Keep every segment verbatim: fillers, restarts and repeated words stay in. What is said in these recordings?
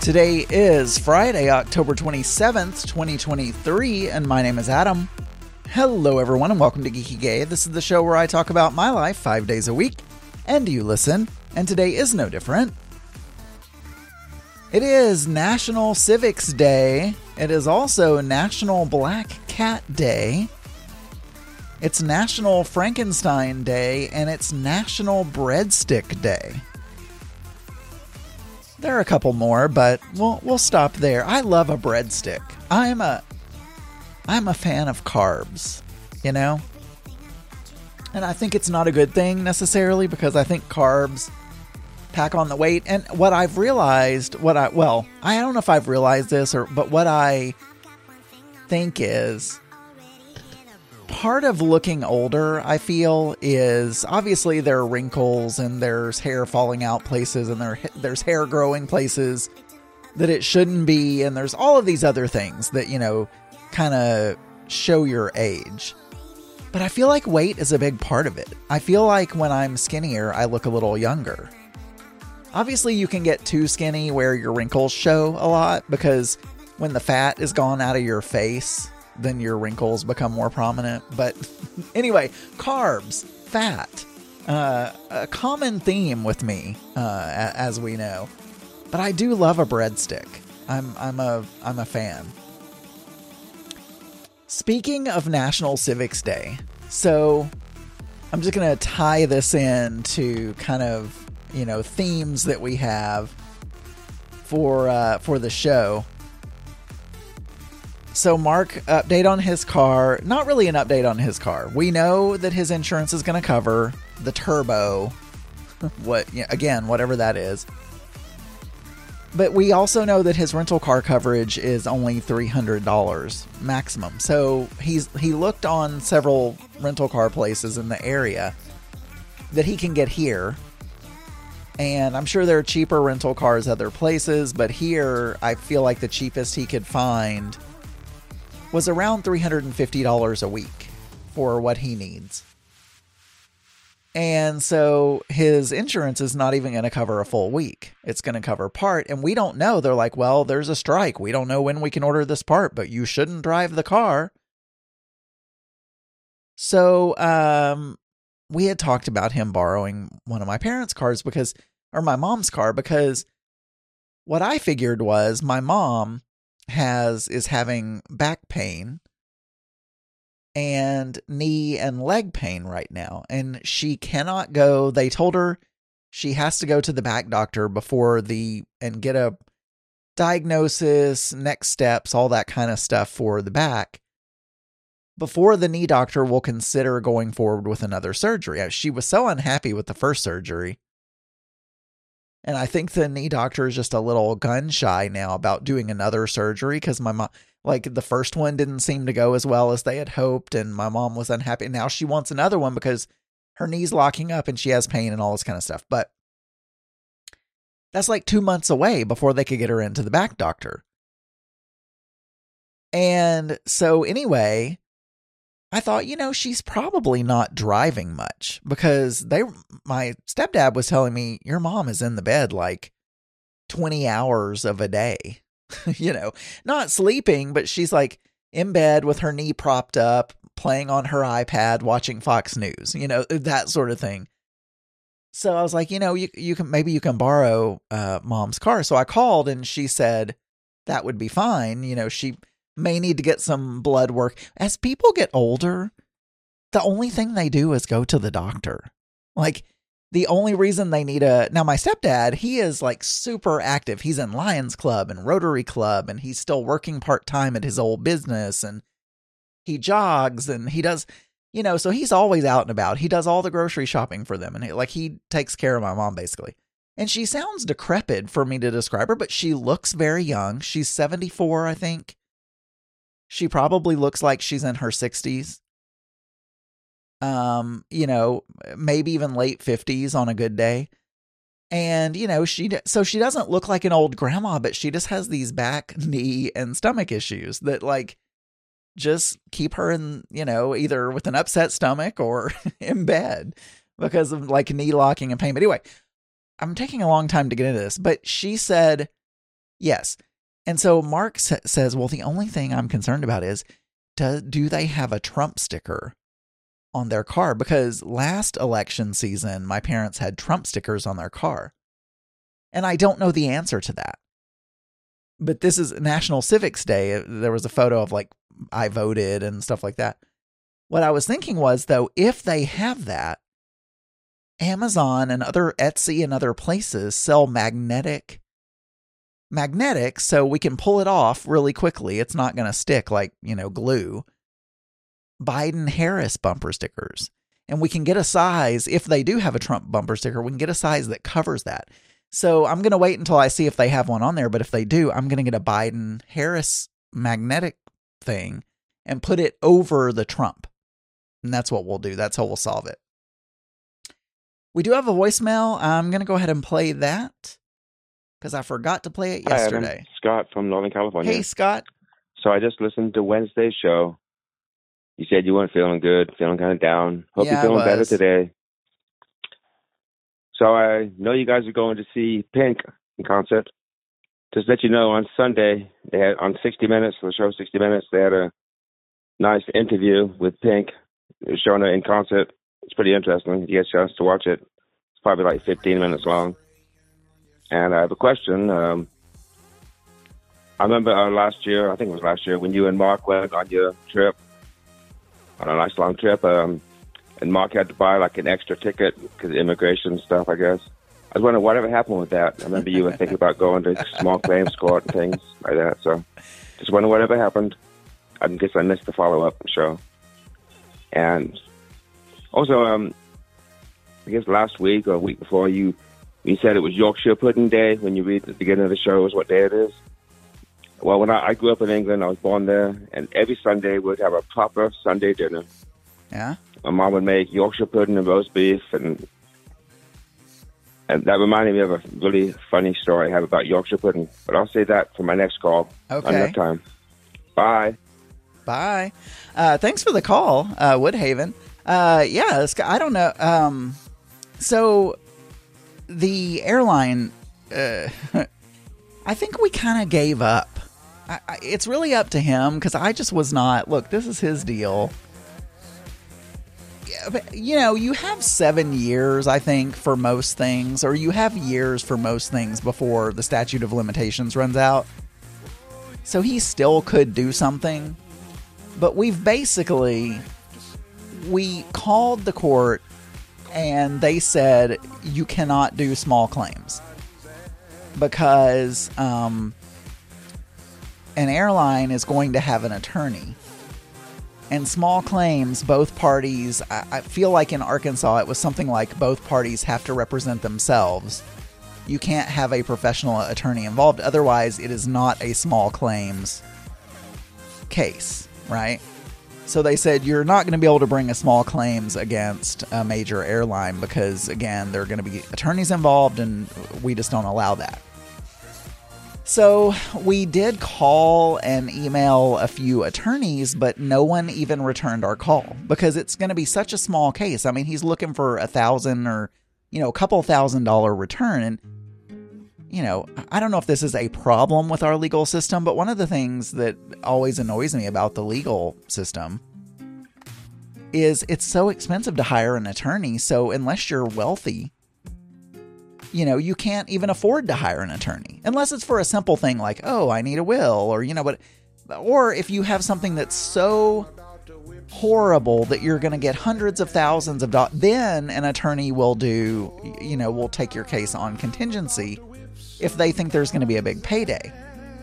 Today is Friday, October twenty-seventh, twenty twenty-three, and my name is Adam. Hello everyone and welcome to Geeky Gay. This is the show where I talk about my life five days a week, and you listen, and today is no different. It is National Civics Day. It is also National Black Cat Day. It's National Frankenstein Day, and it's National Breadstick Day. There are a couple more, but we'll we'll stop there. I love a breadstick. I'm a I'm a fan of carbs, you know? And I think it's not a good thing necessarily because I think carbs pack on the weight. And what I've realized, what I well, I don't know if I've realized this or but what I think is part of looking older, I feel, is obviously there are wrinkles and there's hair falling out places and there there's hair growing places that it shouldn't be. And there's all of these other things that, you know, kind of show your age. But I feel like weight is a big part of it. I feel like when I'm skinnier, I look a little younger. Obviously, you can get too skinny where your wrinkles show a lot because when the fat is gone out of your face, then your wrinkles become more prominent. But anyway, carbs, fat, uh, a common theme with me, uh, as we know. But I do love a breadstick. I'm I'm a I'm a fan. Speaking of National Civics Day, so I'm just gonna tie this in to kind of you know themes that we have for uh, for the show. So Mark, update on his car. Not really an update on his car. We know that his insurance is going to cover the turbo. what again, whatever that is. But we also know that his rental car coverage is only three hundred dollars maximum. So he's he looked on several rental car places in the area that he can get here. And I'm sure there are cheaper rental cars other places, but here I feel like the cheapest he could find was around three hundred fifty dollars a week for what he needs. And so his insurance is not even going to cover a full week. It's going to cover part. And we don't know. They're like, well, there's a strike. We don't know when we can order this part, but you shouldn't drive the car. So um, we had talked about him borrowing one of my parents' cars because, or my mom's car, because what I figured was my mom has is having back pain and knee and leg pain right now, and she cannot go. They told her she has to go to the back doctor before the and get a diagnosis, next steps, all that kind of stuff for the back before the knee doctor will consider going forward with another surgery. She was so unhappy with the first surgery. And I think the knee doctor is just a little gun shy now about doing another surgery because my mom, like the first one didn't seem to go as well as they had hoped. And my mom was unhappy. Now she wants another one because her knee's locking up and she has pain and all this kind of stuff. But that's like two months away before they could get her into the back doctor. And so anyway, I thought, you know, she's probably not driving much because they, my stepdad was telling me, your mom is in the bed like twenty hours of a day, you know, not sleeping, but she's like in bed with her knee propped up, playing on her iPad, watching Fox News, you know, that sort of thing. So I was like, you know, you, you can, maybe you can borrow uh, mom's car. So I called and she said that would be fine. You know, she may need to get some blood work. As people get older, the only thing they do is go to the doctor. Like the only reason they need a, now my stepdad, he is like super active. He's in Lions Club and Rotary Club, and he's still working part time at his old business, and he jogs and he does, you know, so he's always out and about. He does all the grocery shopping for them. And he, like, he takes care of my mom basically. And she sounds decrepit for me to describe her, but she looks very young. She's seventy-four, I think. She probably looks like she's in her sixties, um, you know, maybe even late fifties on a good day. And, you know, she so she doesn't look like an old grandma, but she just has these back, knee and stomach issues that like just keep her in, you know, either with an upset stomach or in bed because of like knee locking and pain. But anyway, I'm taking a long time to get into this, but she said Yes. And so Mark sa- says, well, the only thing I'm concerned about is, do, do they have a Trump sticker on their car? Because last election season, my parents had Trump stickers on their car. And I don't know the answer to that. But this is National Civics Day. There was a photo of like, I voted and stuff like that. What I was thinking was, though, if they have that, Amazon and other Etsy and other places sell magnetic magnetics, so we can pull it off really quickly. It's not going to stick like, you know, glue. Biden-Harris bumper stickers. And we can get a size, if they do have a Trump bumper sticker, we can get a size that covers that. So I'm going to wait until I see if they have one on there. But if they do, I'm going to get a Biden-Harris magnetic thing and put it over the Trump. And that's what we'll do. That's how we'll solve it. We do have a voicemail. I'm going to go ahead and play that because I forgot to play it yesterday. Hi, I'm Scott from Northern California. Hey, Scott. So I just listened to Wednesday's show. You said you weren't feeling good, feeling kind of down. Hope yeah, you're feeling better today. So I know you guys are going to see Pink in concert. Just let you know, on Sunday, they had on sixty minutes, the show sixty minutes, they had a nice interview with Pink. They were showing her in concert. It's pretty interesting. If you get a chance to watch it, it's probably like fifteen minutes long. And I have a question. Um, I remember uh, last year, I think it was last year, when you and Mark went on your trip, on a nice long trip, um, and Mark had to buy like an extra ticket because of immigration stuff, I guess. I was wondering whatever happened with that. I remember you were thinking about going to small claims court and things like that. So just wondering whatever happened. I guess I missed the follow-up show. And also, um, I guess last week or a week before, you you said it was Yorkshire Pudding Day. When you read at the beginning of the show, is what day it is. Well, when I, I grew up in England, I was born there, and every Sunday we'd have a proper Sunday dinner. Yeah. My mom would make Yorkshire pudding and roast beef, and and that reminded me of a really funny story I have about Yorkshire pudding. But I'll say that for my next call. Okay. Enough time. Bye. Bye. Uh, thanks for the call, uh, Woodhaven. Uh, yeah, this guy, I don't know. Um, so the airline, uh, I think we kind of gave up. I, I, it's really up to him because I just was not. Look, this is his deal. Yeah, but, you know, you have seven years, I think, for most things, or you have years for most things before the statute of limitations runs out. So he still could do something. But we've basically, we called the court and they said, you cannot do small claims because um, an airline is going to have an attorney. And small claims, both parties, I, I feel like in Arkansas, it was something like both parties have to represent themselves. You can't have a professional attorney involved. Otherwise, it is not a small claims case, right? So they said you're not going to be able to bring a small claims against a major airline because, again, there are going to be attorneys involved and we just don't allow that. So we did call and email a few attorneys, but no one even returned our call because it's going to be such a small case. I mean, he's looking for a thousand or, you know, a couple thousand dollar return. And, you know, I don't know if this is a problem with our legal system, but one of the things that always annoys me about the legal system is it's so expensive to hire an attorney. So unless you're wealthy, you know, you can't even afford to hire an attorney unless it's for a simple thing like, oh, I need a will, or, you know, but, or if you have something that's so horrible that you're going to get hundreds of thousands of dollars, then an attorney will do, you know, will take your case on contingency if they think there's going to be a big payday.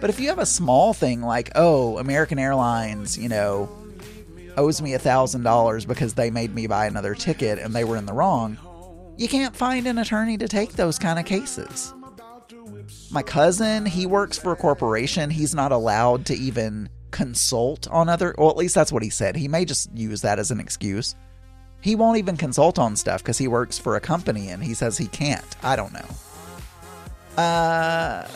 But if you have a small thing like, oh, American Airlines, you know, owes me a thousand dollars because they made me buy another ticket and they were in the wrong, you can't find an attorney to take those kind of cases. My cousin, he works for a corporation. He's not allowed to even consult on other, well, at least that's what he said. He may just use that as an excuse. He won't even consult on stuff because he works for a company and he says he can't. I don't know. Uh,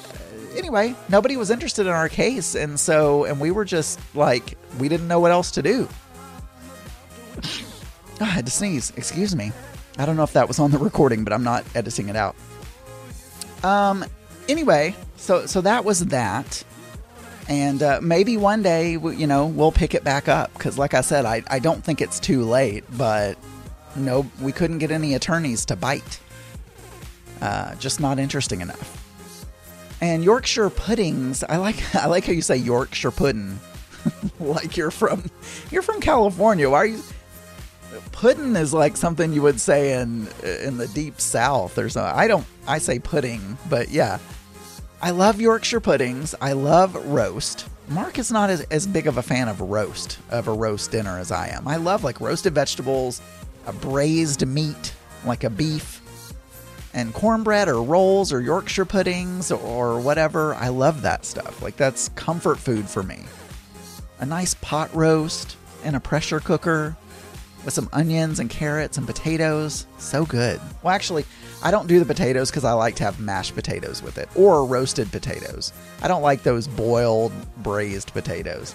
anyway, nobody was interested in our case. And so, and we were just like, we didn't know what else to do. I had to sneeze. Excuse me. I don't know if that was on the recording, but I'm not editing it out. Um, anyway, So so that was that. And uh, maybe one day, you know, we'll pick it back up. Because like I said, I, I don't think it's too late. But no, we couldn't get any attorneys to bite. Uh, just not interesting enough. And Yorkshire puddings, I like I like how you say Yorkshire pudding. Like you're from you're from California. Why are you? Pudding is like something you would say in in the deep south or something. I don't I say pudding, but yeah. I love Yorkshire puddings. I love roast. Mark is not as, as big of a fan of roast, of a roast dinner as I am. I love like roasted vegetables, a braised meat, like a beef, and cornbread or rolls or Yorkshire puddings or whatever. I love that stuff. Like that's comfort food for me. A nice pot roast in a pressure cooker with some onions and carrots and potatoes. So good. Well, actually, I don't do the potatoes because I like to have mashed potatoes with it or roasted potatoes. I don't like those boiled, braised potatoes.